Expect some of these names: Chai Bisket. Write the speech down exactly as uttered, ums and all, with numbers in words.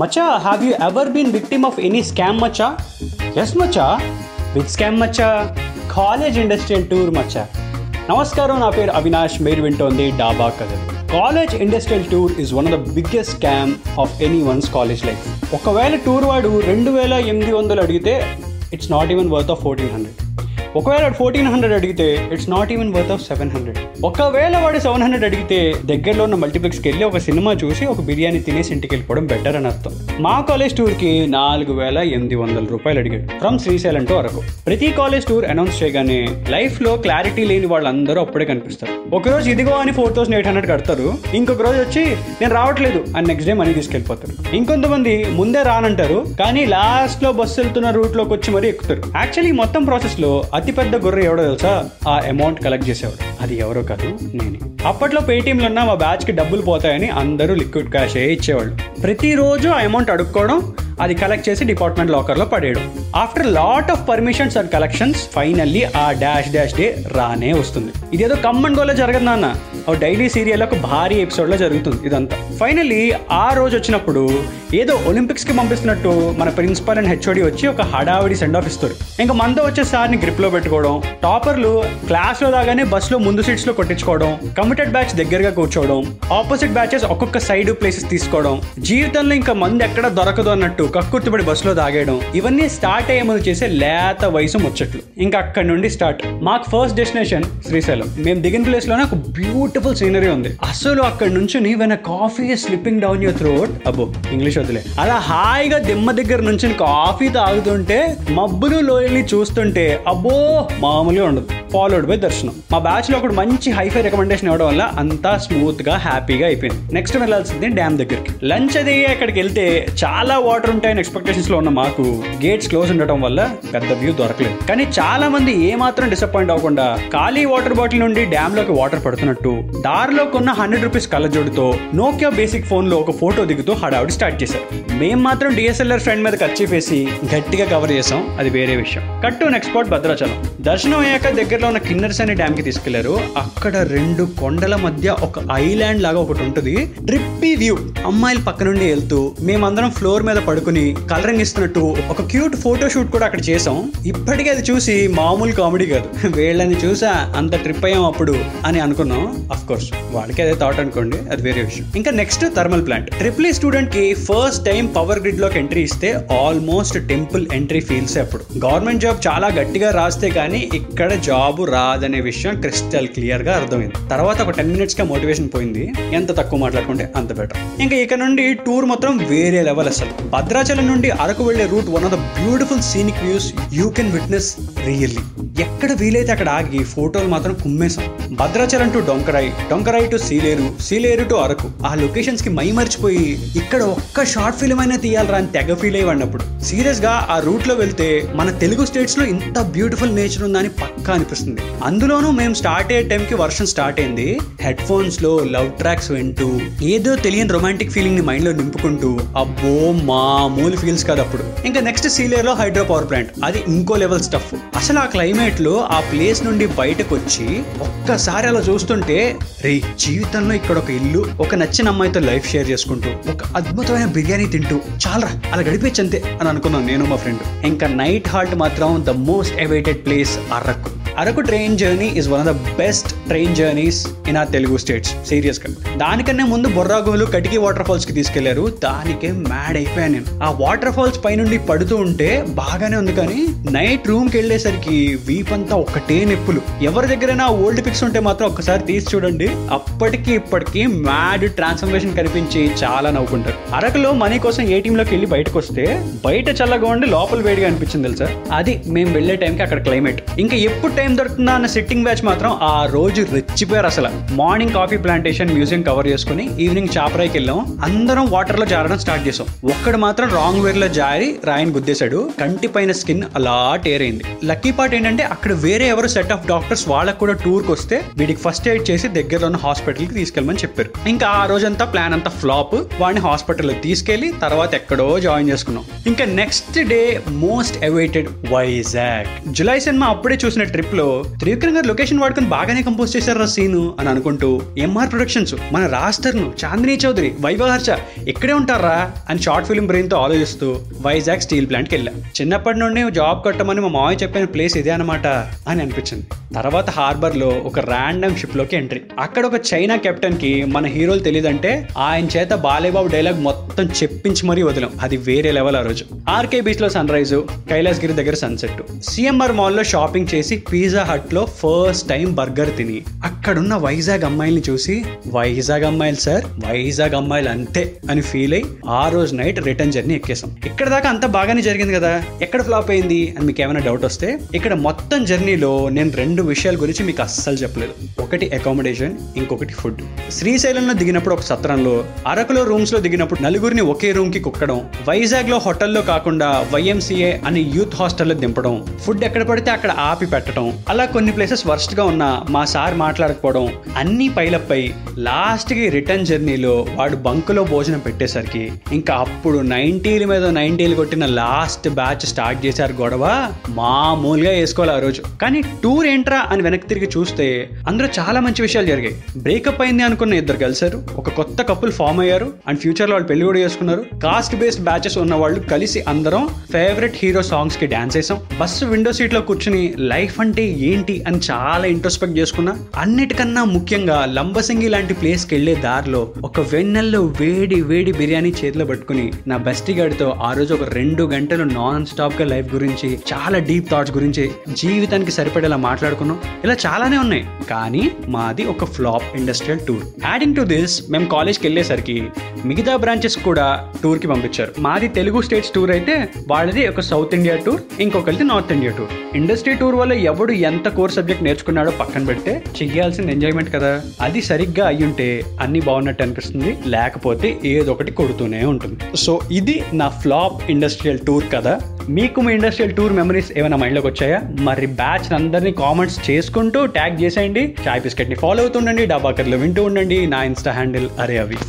Macha, have you ever been victim of any scam, Macha? Yes, Macha. Which scam, Macha? College industry and tour, Macha. Namaskaram, na peru Avinash, meer vintundi Daba Kadalu. College industrial tour is one of the biggest scam of anyone's college life. Okavela tour vadu two thousand eight hundred అడిగితే it's not even worth of fourteen hundred. Okavela fourteen hundred అడిగితే it's not even worth of seven hundred. Okavela vadu seven hundred అడిగితే దగ్గరలో ఉన్న మల్టీప్లెక్స్కి వెళ్ళి ఒక cinema చూసి ఒక బిర్యానీ తినేసి ఇంటికి వెళ్ళిపోవడం బెటర్ అని అర్థం. మా కాలేజ్ టూర్కి నాలుగు వేల ఎనిమిది వందల రూపాయలు అడిగాడు ఫ్రమ్ శ్రీశైలం టు అరకు. ప్రతి కాలేజ్ టూర్ అనౌన్స్ చేయగానే లైఫ్లో క్లారిటీ లేని వాళ్ళందరూ అప్పుడే కనిపిస్తారు. ఒకరోజు ఇదిగో అని ఫోర్ థౌసండ్ ఎయిట్ హండ్రెడ్ కడతారు, ఇంకొక రోజు వచ్చి నేను రావట్లేదు అని నెక్స్ట్ డే మనీ తీసుకెళ్ళిపోతారు. ఇంకొంతమంది ముందే రానంటారు కానీ లాస్ట్ లో బస్సు వెళ్తున్న రూట్ లోకి వచ్చి మరీ ఎక్కుతారు. యాక్చువల్లీ మొత్తం ప్రాసెస్ లో అతిపెద్ద గొర్రె ఎవడో తెలుసా? ఆ అమౌంట్ కలెక్ట్ చేసేవాడు. అది ఎవరో కాదు నేనే. అప్పట్లో పేటిఎంలో ఉన్న మా బ్యాచ్ కి డబ్బులు పోతాయని అందరూ లిక్విడ్ క్యాష్ ఇచ్చేవాళ్ళు. ప్రతిరోజు ఆ అమౌంట్ అడుక్కోవడం, అది కలెక్ట్ చేసి డిపార్ట్మెంట్ లాకర్లో పడేయడం. After lot of permissions and collections finally ఆ డాష్ డాష్ డే రానే వస్తుంది. ఇదేదో కమ్మన్ గోలో జరగదు నాన్న, డైలీ సీరియల్ ఒక భారీ ఎపిసోడ్ లో జరుగుతుంది ఇదంతా. ఫైనల్లీ ఆ రోజు వచ్చినప్పుడు ఏదో ఒలింపిక్స్ కి పంపిస్తున్నట్టు మన ప్రిన్సిపల్ అండ్ హెచ్ఓడి వచ్చి ఒక హడావిడి సెండ్ ఆఫ్ ఇస్తారు. ఇంకా మనతో వచ్చే సార్ని గ్రిప్ లో పెట్టుకోవడం, టాపర్లు క్లాస్ లో రాగానే బస్ లో ముందు సీట్స్ లో కొట్టించుకోవడం, కమిటెడ్ బ్యాచ్ దగ్గరగా కూర్చోవడం, ఆపోజిట్ బ్యాచెస్ ఒక్కొక్క సైడ్ ప్లేసెస్ తీసుకోవడం, జీవితంలో ఇంకా మంది ఎక్కడ దొరకదు అన్నట్టు కక్కుర్తిపడి బస్సులో దాగేయడం, ఇవన్నీ స్టార్ట్ అయ్యే ముందు చేసే లేత వయసు ముచ్చట్లు. ఇంకా అక్కడి నుండి స్టార్ట్. మాకు ఫస్ట్ డెస్టినేషన్ శ్రీశైలం. మేము దిగిన ప్లేస్ లోనే ఒక బ్యూటిఫుల్ సీనరీ ఉంది. అసలు అక్కడి నుంచి when coffee slipping down your throat, అబ్బో ఇంగ్లీష్ వదిలే, అలా హాయిగా దిమ్మ దగ్గర నుంచి కాఫీ తాగుతుంటే మబ్బులు లోయల్ని చూస్తుంటే అబ్బో మామూలుగా ఉండదు. ఫాలోడ్ బై దర్శనం. మా బ్యాచ్ లో ఒకటి మంచి హైఫై రికమెండేషన్ ఇవ్వడం వల్ల అంతా స్మూత్ గా హ్యాపీగా అయిపోయింది. నెక్స్ట్ వెళ్ళాల్సింది డ్యామ్ దగ్గరికి. లంచ్ అది అక్కడికి వెళ్తే చాలా వాటర్ ఉంటాయని ఎక్స్పెక్టేషన్స్ లో ఉన్న మాకు గేట్స్ క్లోజ్ ఉండటం వల్ల పెద్ద వ్యూ దొరకలేదు. కానీ చాలా మంది ఏమాత్రం డిసప్పాయింట్ అవ్వకుండా ఖాళీ వాటర్ బాటిల్ నుండి డ్యామ్ లోకి వాటర్ పడుతున్నట్టు దారిలో కొన్న హండ్రెడ్ రూపీస్ కళ్ళజోడుతో నోకియా బేసిక్ ఫోన్ లో ఒక ఫోటో దిగుతూ హడావుడి స్టార్ట్ చేశారు. మేము మాత్రం డిఎస్ఎల్ఆర్ ఫ్రెండ్ మీద ఖర్చు వేసి గట్టిగా కవర్ చేసాం, అది వేరే విషయం. Cut to next spot Bhadrachalam. దర్శనం అయ్యాక దగ్గరలో ఉన్న కిన్నెరస్ అనే డ్యామ్ కి తీసుకెళ్లారు. అక్కడ రెండు కొండల మధ్య ఒక ఐలాండ్ లాగా ఒకటి ఉంటుంది, ట్రిప్పీ వ్యూ. అమ్మాయిలు పక్క నుండి వెళ్తూ మేమందరం ఫ్లోర్ మీద పడుకుని కలరింగ్ ఇస్తున్నట్టు ఒక క్యూట్ ఫోటో షూట్ కూడా అక్కడ చేసాం. ఇప్పటికీ అది చూసి మామూలు కామెడీ కాదు, వీళ్ళని చూసా అంత ట్రిప్ అయ్యాం అప్పుడు అని అనుకున్నాం. అఫ్ కోర్స్ వాళ్ళకి అదే థాట్ అనుకోండి, అది వేరే విషయం. ఇంకా next thermal plant. Triple E student కి ఫస్ట్ టైం పవర్ గ్రిడ్ లోకి ఎంట్రీ ఇస్తే ఆల్మోస్ట్ టెంపుల్ ఎంట్రీ ఫీల్స్. అప్పుడు గవర్నమెంట్ జాబ్ చాలా గట్టిగా రాస్తే కానీ ఇక్కడ జాబ్ రాదనే విషయం క్రిస్టల్ క్లియర్ గా అర్థమైంది. తర్వాత ఒక టెన్ మినిట్స్ గా మోటివేషన్ పోయింది, ఎంత తక్కువ మాట్లాడుకుంటే అంత బెటర్. ఇంకా ఇక నుండి టూర్ మొత్తం వేరే లెవెల్. అసలు భద్రాచలం నుండి అరకు వెళ్లే route one of the beautiful scenic views you can witness really. ఎక్కడ వీలైతే అక్కడ ఆగి ఫోటోలు మాత్రం కుమ్మేశాం. Bhadrachalam to Donkarayi, Donkarayi to Sileru, Sileru to Araku. ఆ లొకేషన్స్ కి మై మర్చిపోయి ఇక్కడ ఒక్క షార్ట్ ఫిల్మ్ అయినా తీయాలరా అని తెగ ఫీల్ అయ్యేవాడినప్పుడు. సీరియస్ గా ఆ రూట్ లో వెళ్తే మన తెలుగు స్టేట్స్ లో ఇంత బ్యూటిఫుల్ నేచర్ ఉందని పక్కా అనిపిస్తుంది. అందులోనూ మేము స్టార్ట్ అయ్యే టైంకి వర్షం స్టార్ట్ అయింది. హెడ్ ఫోన్స్ లో లవ్ ట్రాక్స్ వింటూ ఏదో తెలియని రొమాంటిక్ ఫీలింగ్ ని మైండ్ లో నింపుకుంటూ అబ్బో మామూలు ఫీల్స్ కాదు అప్పుడు. ఇంకా నెక్స్ట్ సీలేర్ లో హైడ్రో పవర్ ప్లాంట్, అది ఇంకో లెవెల్ స్టఫ్. అసలు ఆ క్లైమేట్ లో ఆ ప్లేస్ నుండి బయటకు వచ్చి ఒక్కసారి అలా చూస్తుంటే రే జీవితంలో ఇక్కడ ఒక ఇల్లు, ఒక నచ్చిన అమ్మాయితో లైఫ్ షేర్ చేసుకుంటూ, ఒక అద్భుతమైన బిర్యానీ తింటూ చాలరా అలా గడిపేచ్చు అంతే అని అనుకున్నాను నేను, మా ఫ్రెండ్. ఇంకా నైట్ హాల్ట్ మాత్రం the most awaited place Araku. Araku train journey is one of the best train journeys in our Telugu states. Serious గా దానికన్నా ముందు బొర్రా గుహలు, కటికి వాటర్ ఫాల్స్ కి తీసుకెళ్లారు. దానికే మ్యాడ్ అయిపోయాను నేను. ఆ వాటర్ ఫాల్స్ పైనుండి పడుతూ ఉంటే బాగానే ఉంది కానీ నైట్ రూమ్ కి వెళ్లేసరికి వీపంతా ఒకటే నొప్పులు. ఎవరి దగ్గరైనా ఓల్డ్ పిక్స్ ఉంటే మాత్రం ఒక్కసారి తీసి చూడండి, అప్పటికి ఇప్పటికీ మ్యాడ్ ట్రాన్స్ఫర్మేషన్ కనిపించి చాలా నవ్వుకుంటారు. అరకులో మనీ కోసం ఏటీఎం లోకి వెళ్ళి బయటకు వస్తే బయట చల్లగా ఉండి లోపల వేడిగా అనిపించింది తెలుసా, అది మేము వెళ్లే టైంకి అక్కడ క్లైమేట్. ఇంకా ఎప్పుడు దొరుకుతుందా అన్న సిట్టింగ్ బ్యాచ్ మాత్రం ఆ రోజు రెచ్చిపోయారు. అసలు morning coffee plantation museum cover చేసుకుని ఈవినింగ్ చాపరాయికి వెళ్ళాం. అందరం వాటర్ లో జారడం స్టార్ట్ చేసాం. ఒక్కడు మాత్రం రాంగ్ వేర్ లో జారి రాయిని గుద్దేశాడు, కంటి పైన స్కిన్ అలా టేర్ అయింది. లక్కీ పార్ట్ ఏంటంటే అక్కడ వేరే ఎవరు సెట్ ఆఫ్ డాక్టర్స్ వాళ్ళకు కూడా టూర్ కి వస్తే వీడికి ఫస్ట్ ఎయిడ్ చేసి దగ్గరలో ఉన్న హాస్పిటల్ కి తీసుకెళ్ళమని చెప్పారు. ఇంకా ఆ రోజంతా ప్లాన్ అంతా ఫ్లాప్. వాడిని హాస్పిటల్ లో తీసుకెళ్లి తర్వాత ఎక్కడో జాయిన్ చేసుకున్నాం. ఇంకా next day most awaited Vizag. July cinema అప్పుడే చూసిన ట్రిప్ లో త్రివిక్రమ్ గారు లొకేషన్ వాడుకుని బాగానే కంపోజ్ చేశారు రా సీను అని అనుకుంటూ ఎంఆర్ ప్రొడక్షన్స్ మన రాస్టర్ ను చాందినీ చౌదరి వైవాహర్ష ఇక్కడే ఉంటారా అని షార్ట్ ఫిల్మ్ బ్రెయిన్ తో ఆలోచిస్తూ వైజాగ్ స్టీల్ ప్లాంట్ కి వెళ్ళా. చిన్నప్పటి నుండి జాబ్ కట్టమని మా మామయ్య చెప్పిన ప్లేస్ ఇదే అనమాట అని అనిపించింది. తర్వాత హార్బర్ లో ఒక ర్యాండమ్ షిప్ లోకి ఎంట్రీ. అక్కడ ఒక చైనా కెప్టెన్ కి మన హీరోలు తెలియదంటే ఆయన చేత బాలేబాబు డైలాగ్ మొత్తం చెప్పించి మరీ వదిలాం. అది వేరే లెవెల్. ఆ రోజు ఆర్కే బీచ్ లో సన్ రైజ్, కైలాస్ గిరి దగ్గర సన్సెట్, సిఎంఆర్ మాల్ లో షాపింగ్ చేసి పిజ్జా హట్ లో ఫస్ట్ టైం బర్గర్ తిని అక్కడున్న వైజాగ్ అమ్మాయిల్ని చూసి వైజాగ్ అమ్మాయిలు సార్, వైజాగ్ అమ్మాయిలు అంతే అని ఫీల్ అయ్యి ఆ రోజు నైట్ రిటర్న్ జర్నీ ఎక్కేసాం. ఇక్కడ దాకా అంతా బాగానే జరిగింది కదా, ఎక్కడ ఫ్లాప్ అయింది అని మీకు ఏమైనా డౌట్ వస్తే ఇక్కడ మొత్తం జర్నీలో నేను రెండు విషయాల గురించి మీకు అస్సలు చెప్పలేదు. ఒకటి అకామిడేషన్, ఇంకొకటి ఫుడ్. శ్రీశైలంలో దిగినప్పుడు ఒక సత్రంలో, అరకులో రూమ్స్ లో దిగినప్పుడు నలుగురిని ఒకే రూమ్ కి కుక్కడం, వైజాగ్ లో హోటల్లో కాకుండా వైఎంసీఏ అని యూత్ హాస్టల్లో దింపడం, ఫుడ్ ఎక్కడ పడితే అక్కడ ఆపి పెట్టడం, అలా కొన్ని ప్లేసెస్ వర్స్ట్ గా ఉన్నా మా సార్ మాట్లాడకపోవడం, అన్ని పైలప్ అయి లాస్ట్ కి రిటర్న్ జర్నీలో వాడు బంకులో భోజనం పెట్టేసరికి ఇంకా అప్పుడు నైన్టీల మీద నైన్టీలు కొట్టిన లాస్ట్ బ్యాచ్ స్టార్ట్ చేశారు గొడవ. మామూలుగా వేసుకోవాలి ఆ రోజు. కానీ టూర్ ఏంట్రా అని వెనక్కి తిరిగి చూస్తే అందులో చాలా మంచి విషయాలు జరిగాయి. బ్రేకప్ అయింది అనుకున్న ఇద్దరు కలిసారు, ఒక కొత్త కపుల్ ఫామ్ అయ్యారు, అండ్ ఫ్యూచర్ లో వాళ్ళు పెళ్లి కూడా చేసుకున్నారు. కాస్ట్ బేస్డ్ బ్యాచెస్ ఉన్న వాళ్ళు కలిసి అందరం ఫేవరెట్ హీరో సాంగ్స్ కి డాన్స్ వేసాం. బస్సు విండో సీట్ లో కూర్చుని లైఫ్ అంటే ఏంటి అని చాలా ఇంట్రోస్పెక్ట్ చేసుకున్నా. అన్నిటికన్నా ముఖ్యంగా లంబసింగి లాంటి ప్లేస్ కి వెళ్లే దారిలో ఒక వెన్నెల్లో వేడి వేడి బిర్యానీ చేతిలో పట్టుకుని నా బెస్ట్ గాడితో ఆ రోజు ఒక రెండు గంటలు నాన్ స్టాప్ గా లైఫ్ గురించి, చాలా డీప్ థాట్స్ గురించి, జీవితానికి సరిపడేలా మాట్లాడుకున్నాం. ఇలా చాలానే ఉన్నాయి. కానీ మాది ఒక flop industrial tour. Adding to this, మేము కాలేజ్కి వెళ్ళేసరికి మిగతా బ్రాంచెస్ కూడా టూర్ కి పంపించారు. మాది తెలుగు స్టేట్స్ టూర్ అయితే వాళ్ళది ఒక సౌత్ ఇండియా టూర్, ఇంకొకరిది north India tour. Industry tour వల్ల ఎవడు ఎంత కోర్ సబ్జెక్ట్ నేర్చుకున్నాడో పక్కన పెడితే చెయ్యాల్సిన ఎంజాయ్మెంట్ కదా. అది సరిగ్గా అయ్యుంటే అన్ని బాగున్నట్టు అనిపిస్తుంది, లేకపోతే ఏదో ఒకటి కొడుతూనే ఉంటుంది. సో ఇది నా ఫ్లాప్ ఇండస్ట్రియల్ టూర్ కదా. మీకు మీ ఇండస్ట్రియల్ టూర్ మెమరీస్ ఏమైనా మైండ్లోకి వచ్చాయా? మరి బ్యాచ్ అందరినీ కామెంట్స్ చేసుకుంటూ ట్యాగ్ చేసేయండి. చాయ్ బిస్కెట్ ని ఫాలో అవుతుండండి, డాబా కథలు వింటూ ఉండండి. నా ఇన్స్టా హ్యాండిల్ అరే అవి.